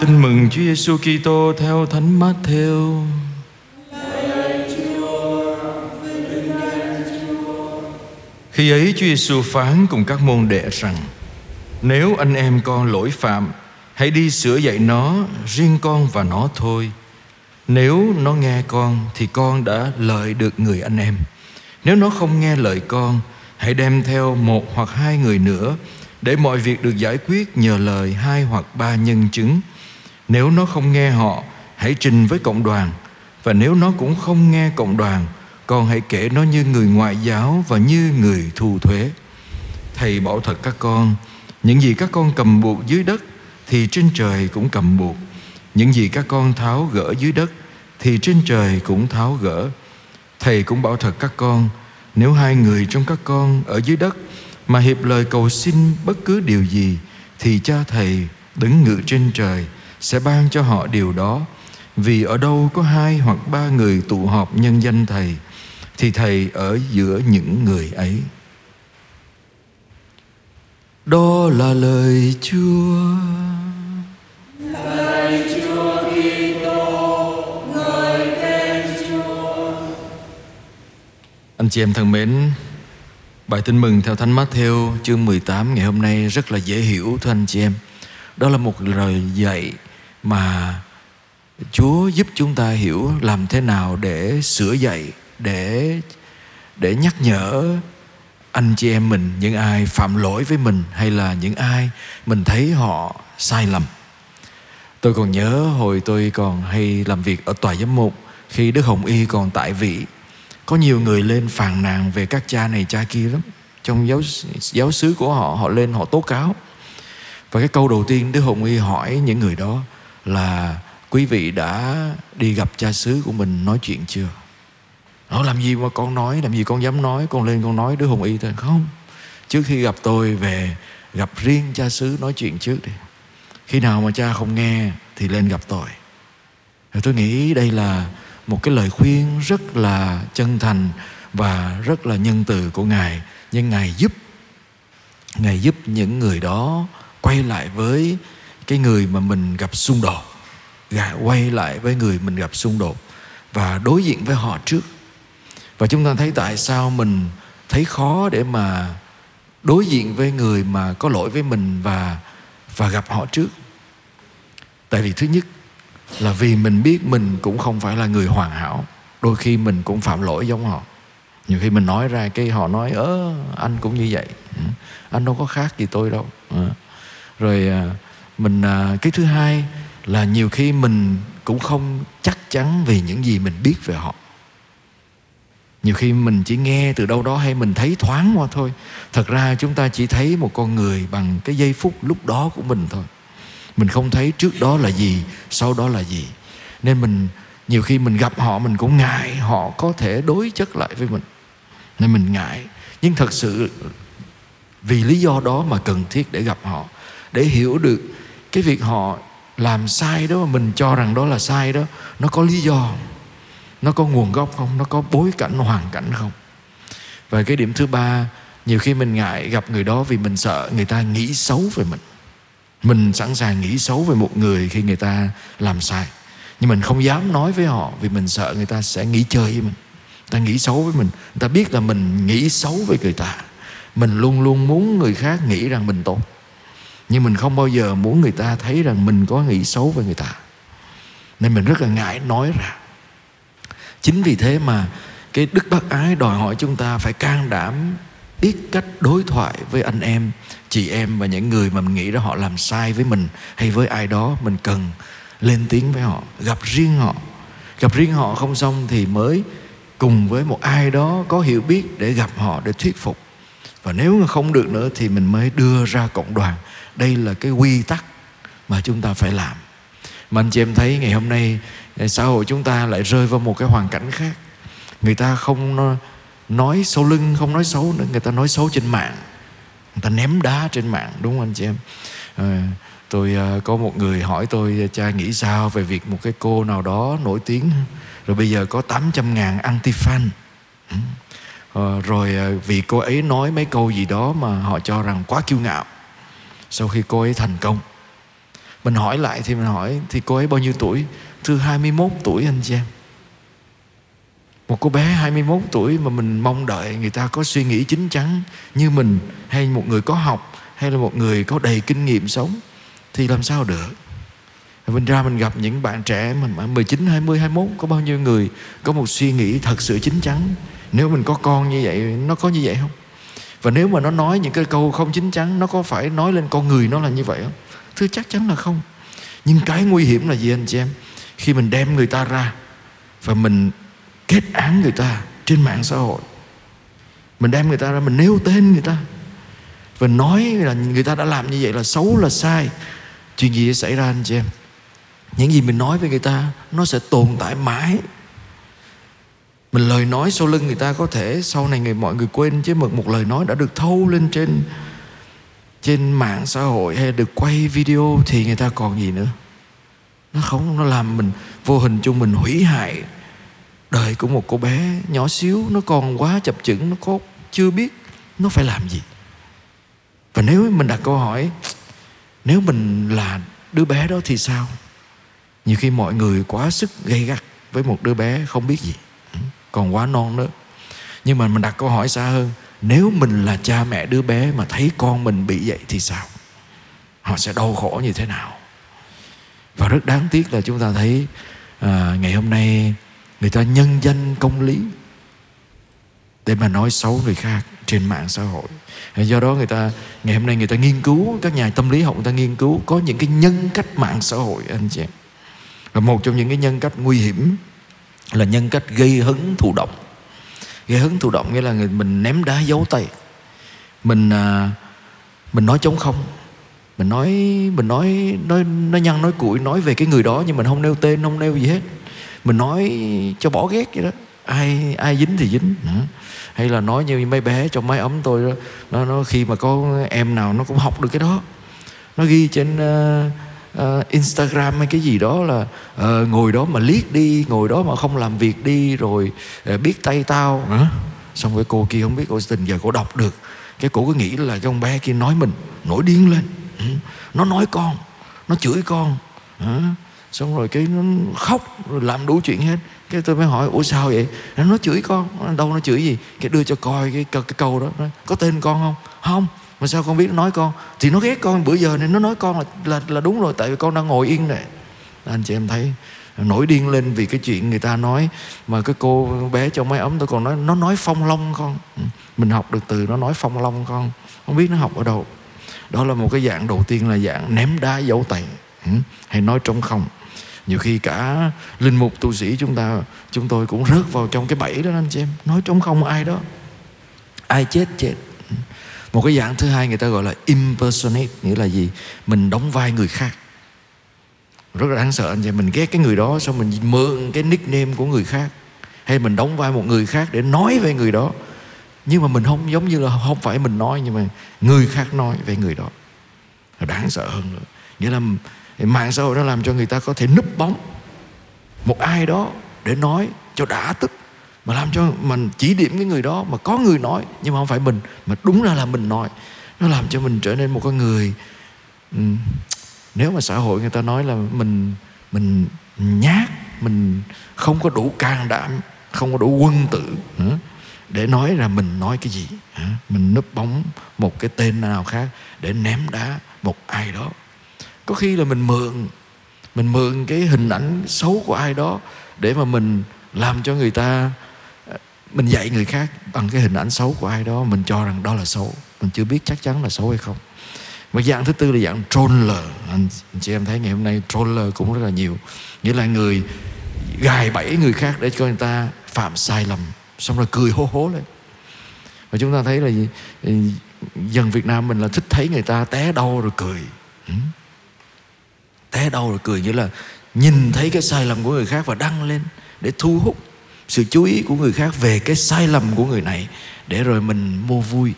Tin mừng Chúa Giêsu Kitô theo Thánh Mátthêu. Khi ấy Chúa Giêsu phán cùng các môn đệ rằng: Nếu anh em con lỗi phạm, hãy đi sửa dạy nó, riêng con và nó thôi. Nếu nó nghe con thì con đã lợi được người anh em. Nếu nó không nghe lời con, hãy đem theo một hoặc hai người nữa, để mọi việc được giải quyết nhờ lời hai hoặc ba nhân chứng. Nếu nó không nghe họ, hãy trình với cộng đoàn. Và nếu nó cũng không nghe cộng đoàn, con hãy kể nó như người ngoại giáo và như người thu thuế. Thầy bảo thật các con, những gì các con cầm buộc dưới đất thì trên trời cũng cầm buộc. Những gì các con tháo gỡ dưới đất thì trên trời cũng tháo gỡ. Thầy cũng bảo thật các con, nếu hai người trong các con ở dưới đất mà hiệp lời cầu xin bất cứ điều gì, thì cha thầy đứng ngự trên trời sẽ ban cho họ điều đó. Vì ở đâu có hai hoặc ba người tụ họp nhân danh thầy, thì thầy ở giữa những người ấy. Đó là lời Chúa. Lời Chúa Kitô, người tên Chúa. Anh chị em thân mến, bài tin mừng theo Thánh Mátthêu chương 18 ngày hôm nay rất là dễ hiểu thưa anh chị em. Đó là một lời dạy mà Chúa giúp chúng ta hiểu làm thế nào để sửa dạy, để nhắc nhở anh chị em mình, những ai phạm lỗi với mình hay là những ai mình thấy họ sai lầm. Tôi còn nhớ hồi tôi còn hay làm việc ở tòa giám mục, khi Đức Hồng Y còn tại vị, có nhiều người lên phàn nàn về các cha này cha kia lắm. Trong giáo xứ của họ, họ lên họ tố cáo. Và cái câu đầu tiên Đức Hồng Y hỏi những người đó là: Quý vị đã đi gặp cha xứ của mình nói chuyện chưa? Nó làm gì mà con nói, làm gì con dám nói, con lên con nói. Đức Hồng Y thì không, trước khi gặp tôi về gặp riêng cha xứ nói chuyện trước đi. Khi nào mà cha không nghe thì lên gặp tôi. Rồi tôi nghĩ đây là một cái lời khuyên rất là chân thành và rất là nhân từ của Ngài. Nhưng Ngài giúp những người đó quay lại với cái người mà mình gặp xung đột, và đối diện với họ trước. Và chúng ta thấy tại sao mình thấy khó để mà đối diện với người mà có lỗi với mình và gặp họ trước. Tại vì thứ nhất là vì mình biết mình cũng không phải là người hoàn hảo. Đôi khi mình cũng phạm lỗi giống họ. Nhiều khi mình nói ra cái họ nói: anh cũng như vậy, anh đâu có khác gì tôi đâu. Rồi mình, cái thứ hai là nhiều khi mình cũng không chắc chắn về những gì mình biết về họ. Nhiều khi mình chỉ nghe từ đâu đó hay mình thấy thoáng qua thôi. Thật ra chúng ta chỉ thấy một con người bằng cái giây phút lúc đó của mình thôi. Mình không thấy trước đó là gì, sau đó là gì. Nên mình nhiều khi mình gặp họ mình cũng ngại họ có thể đối chất lại với mình. Nên mình ngại. Nhưng thật sự vì lý do đó mà cần thiết để gặp họ, để hiểu được cái việc họ làm sai đó mà mình cho rằng đó là sai đó, nó có lý do, nó có nguồn gốc không, nó có bối cảnh, hoàn cảnh không. Và cái điểm thứ ba, nhiều khi mình ngại gặp người đó vì mình sợ người ta nghĩ xấu về mình. Mình sẵn sàng nghĩ xấu về một người khi người ta làm sai, nhưng mình không dám nói với họ vì mình sợ người ta sẽ nghĩ chơi với mình, người ta nghĩ xấu với mình. Người ta biết là mình nghĩ xấu với người ta. Mình luôn luôn muốn người khác nghĩ rằng mình tốt, nhưng mình không bao giờ muốn người ta thấy rằng mình có nghĩ xấu với người ta. Nên mình rất là ngại nói ra. Chính vì thế mà cái đức bác ái đòi hỏi chúng ta phải can đảm, biết cách đối thoại với anh em, chị em và những người mà mình nghĩ là họ làm sai với mình hay với ai đó. Mình cần lên tiếng với họ, gặp riêng họ. Gặp riêng họ không xong thì mới cùng với một ai đó có hiểu biết để gặp họ, để thuyết phục. Và nếu không được nữa thì mình mới đưa ra cộng đoàn. Đây là cái quy tắc mà chúng ta phải làm. Mà anh chị em thấy ngày hôm nay xã hội chúng ta lại rơi vào một cái hoàn cảnh khác. Người ta không nói sau lưng, không nói xấu nữa, người ta nói xấu trên mạng, người ta ném đá trên mạng, đúng không anh chị em? Tôi có một người hỏi tôi: cha nghĩ sao về việc một cái cô nào đó nổi tiếng rồi bây giờ có 800.000 anti-fan, rồi vì cô ấy nói mấy câu gì đó mà họ cho rằng quá kiêu ngạo, sau khi cô ấy thành công Mình hỏi lại thì mình hỏi thì cô ấy bao nhiêu tuổi? Thưa 21 tuổi anh chị em. Một cô bé 21 tuổi mà mình mong đợi người ta có suy nghĩ chín chắn như mình, hay một người có học, hay là một người có đầy kinh nghiệm sống, thì làm sao được. Mình ra mình gặp những bạn trẻ mình 19, 20, 21, có bao nhiêu người có một suy nghĩ thật sự chín chắn. Nếu mình có con như vậy, nó có như vậy không? Và nếu mà nó nói những cái câu không chín chắn, nó có phải nói lên con người nó là như vậy không? Thưa chắc chắn là không. Nhưng cái nguy hiểm là gì anh chị em? Khi mình đem người ta ra và mình kết án người ta trên mạng xã hội, mình đem người ta ra, mình nêu tên người ta và nói là người ta đã làm như vậy là xấu, là sai. Chuyện gì xảy ra anh chị em? Những gì mình nói với người ta nó sẽ tồn tại mãi. Mình lời nói sau lưng người ta có thể sau này mọi người quên, chứ một lời nói đã được thâu lên trên mạng xã hội hay được quay video thì người ta còn gì nữa. Nó làm mình vô hình chung mình hủy hại đời của một cô bé nhỏ xíu. Nó còn quá chập chững, nó có chưa biết nó phải làm gì. Và nếu mình đặt câu hỏi, nếu mình là đứa bé đó thì sao? Nhiều khi mọi người quá sức gay gắt với một đứa bé không biết gì, còn quá non nữa. Nhưng mà mình đặt câu hỏi xa hơn, nếu mình là cha mẹ đứa bé mà thấy con mình bị vậy thì sao? Họ sẽ đau khổ như thế nào? Và rất đáng tiếc là chúng ta thấy ngày hôm nay người ta nhân danh công lý để mà nói xấu người khác trên mạng xã hội. Do đó ngày hôm nay người ta nghiên cứu, các nhà tâm lý học người ta nghiên cứu có những cái nhân cách mạng xã hội anh chị. Và một trong những cái nhân cách nguy hiểm là nhân cách gây hấn thụ động. Gây hấn thụ động nghĩa là mình ném đá giấu tay, mình nói trống không, mình nói nhăn nói cuội, nói về cái người đó nhưng mình không nêu tên, không nêu gì hết. Mình nói cho bỏ ghét vậy đó, ai dính thì dính. Hay là nói như mấy bé trong mái ấm tôi đó, nó khi mà có em nào nó cũng học được cái đó. Nó ghi trên Instagram hay cái gì đó là ngồi đó mà liếc đi, ngồi đó mà không làm việc đi, rồi biết tay tao. Xong cái cô kia không biết, cô tình giờ cô đọc được cái cô cứ nghĩ là cái ông bé kia nói mình, nổi điên lên. Nó nói con, nó chửi con. Xong rồi cái nó khóc, rồi làm đủ chuyện hết. Cái tôi mới hỏi, ủa sao vậy? Nó chửi con. Đâu nó chửi gì? Cái đưa cho coi cái câu đó, nói, có tên con không? Không. Mà sao con biết nó nói con? Thì nó ghét con bữa giờ nên nó nói con là đúng rồi. Tại vì con đang ngồi yên này. Anh chị em thấy nổi điên lên vì cái chuyện người ta nói. Mà cái cô bé trong mái ấm tôi còn nói, nó nói phong long con. Mình học được từ nó nói phong long con, không biết nó học ở đâu. Đó là một cái dạng đầu tiên, là dạng ném đá giấu tay, hay nói trống không. Nhiều khi cả linh mục tu sĩ chúng tôi cũng rớt vào trong cái bẫy đó anh chị em. Nói trống không ai đó, ai chết. Một cái dạng thứ hai người ta gọi là impersonate, nghĩa là gì? Mình đóng vai người khác. Rất là đáng sợ anh chị, mình ghét cái người đó xong mình mượn cái nickname của người khác, hay mình đóng vai một người khác để nói về người đó. Nhưng mà mình không, giống như là không phải mình nói, nhưng mà người khác nói về người đó. Đáng sợ hơn nữa. Nghĩa là mạng xã hội nó làm cho người ta có thể núp bóng một ai đó để nói cho đã tức, mà làm cho mình chỉ điểm cái người đó, mà có người nói nhưng mà không phải mình, mà đúng ra là mình nói. Nó làm cho mình trở nên một con người, nếu mà xã hội người ta nói là mình nhát, mình không có đủ can đảm, không có đủ quân tử để nói là mình nói cái gì. Mình núp bóng một cái tên nào khác để ném đá một ai đó. Có khi là mình mượn cái hình ảnh xấu của ai đó để mà mình làm cho người ta, mình dạy người khác bằng cái hình ảnh xấu của ai đó. Mình cho rằng đó là xấu, mình chưa biết chắc chắn là xấu hay không. Và dạng thứ tư là dạng troller. Anh chị em thấy ngày hôm nay troller cũng rất là nhiều. Nghĩa là người gài bẫy người khác để cho người ta phạm sai lầm, xong rồi cười hô hố lên. Và chúng ta thấy là dân Việt Nam mình là thích thấy người ta té đau rồi cười. Té đau rồi cười nghĩa là nhìn thấy cái sai lầm của người khác và đăng lên để thu hút sự chú ý của người khác về cái sai lầm của người này, để rồi mình mua vui.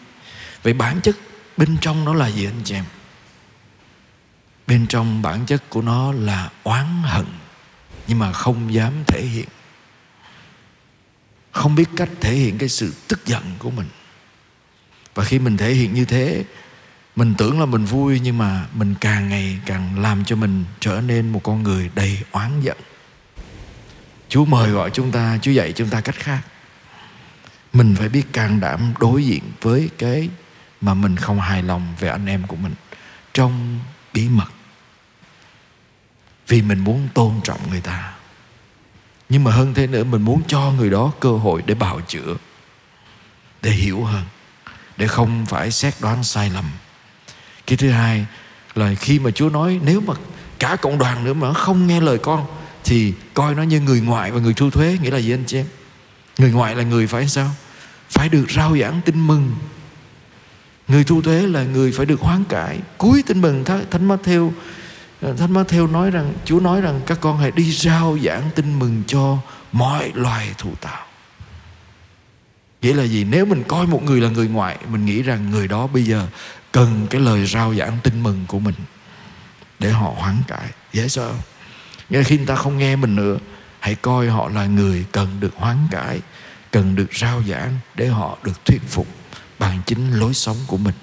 Vậy bản chất bên trong nó là gì anh chị em? Bên trong bản chất của nó là oán hận, nhưng mà không dám thể hiện, không biết cách thể hiện cái sự tức giận của mình. Và khi mình thể hiện như thế, Mình tưởng là mình vui, nhưng mà mình càng ngày càng làm cho mình trở nên một con người đầy oán giận. Chúa mời gọi chúng ta, Chúa dạy chúng ta cách khác. Mình phải biết can đảm đối diện với cái mà mình không hài lòng về anh em của mình trong bí mật, vì mình muốn tôn trọng người ta. Nhưng mà hơn thế nữa, mình muốn cho người đó cơ hội để bào chữa, để hiểu hơn, để không phải xét đoán sai lầm. Cái thứ hai là khi mà Chúa nói nếu mà cả cộng đoàn nữa mà không nghe lời con thì coi nó như người ngoại và người thu thuế. Nghĩa là gì anh chị em? Người ngoại là người phải sao? Phải được rao giảng tin mừng. Người thu thuế là người phải được hoán cải. Cuối tin mừng Thánh Mátthêu nói rằng, Chúa nói rằng các con hãy đi rao giảng tin mừng cho mọi loài thụ tạo. Nghĩa là gì? Nếu mình coi một người là người ngoại, mình nghĩ rằng người đó bây giờ cần cái lời rao giảng tin mừng của mình để họ hoán cải. Dễ sợ. Nghĩa là khi người ta không nghe mình nữa, hãy coi họ là người cần được hoán cải, cần được rao giảng để họ được thuyết phục bằng chính lối sống của mình.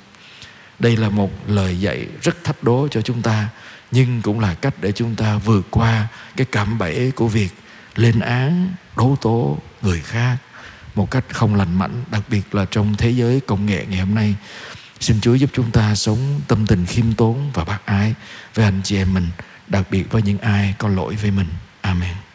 Đây là một lời dạy rất thách đố cho chúng ta, nhưng cũng là cách để chúng ta vượt qua cái cạm bẫy của việc lên án, đấu tố người khác một cách không lành mạnh, đặc biệt là trong thế giới công nghệ ngày hôm nay. Xin Chúa giúp chúng ta sống tâm tình khiêm tốn và bác ái với anh chị em mình, đặc biệt với những ai có lỗi với mình. Amen.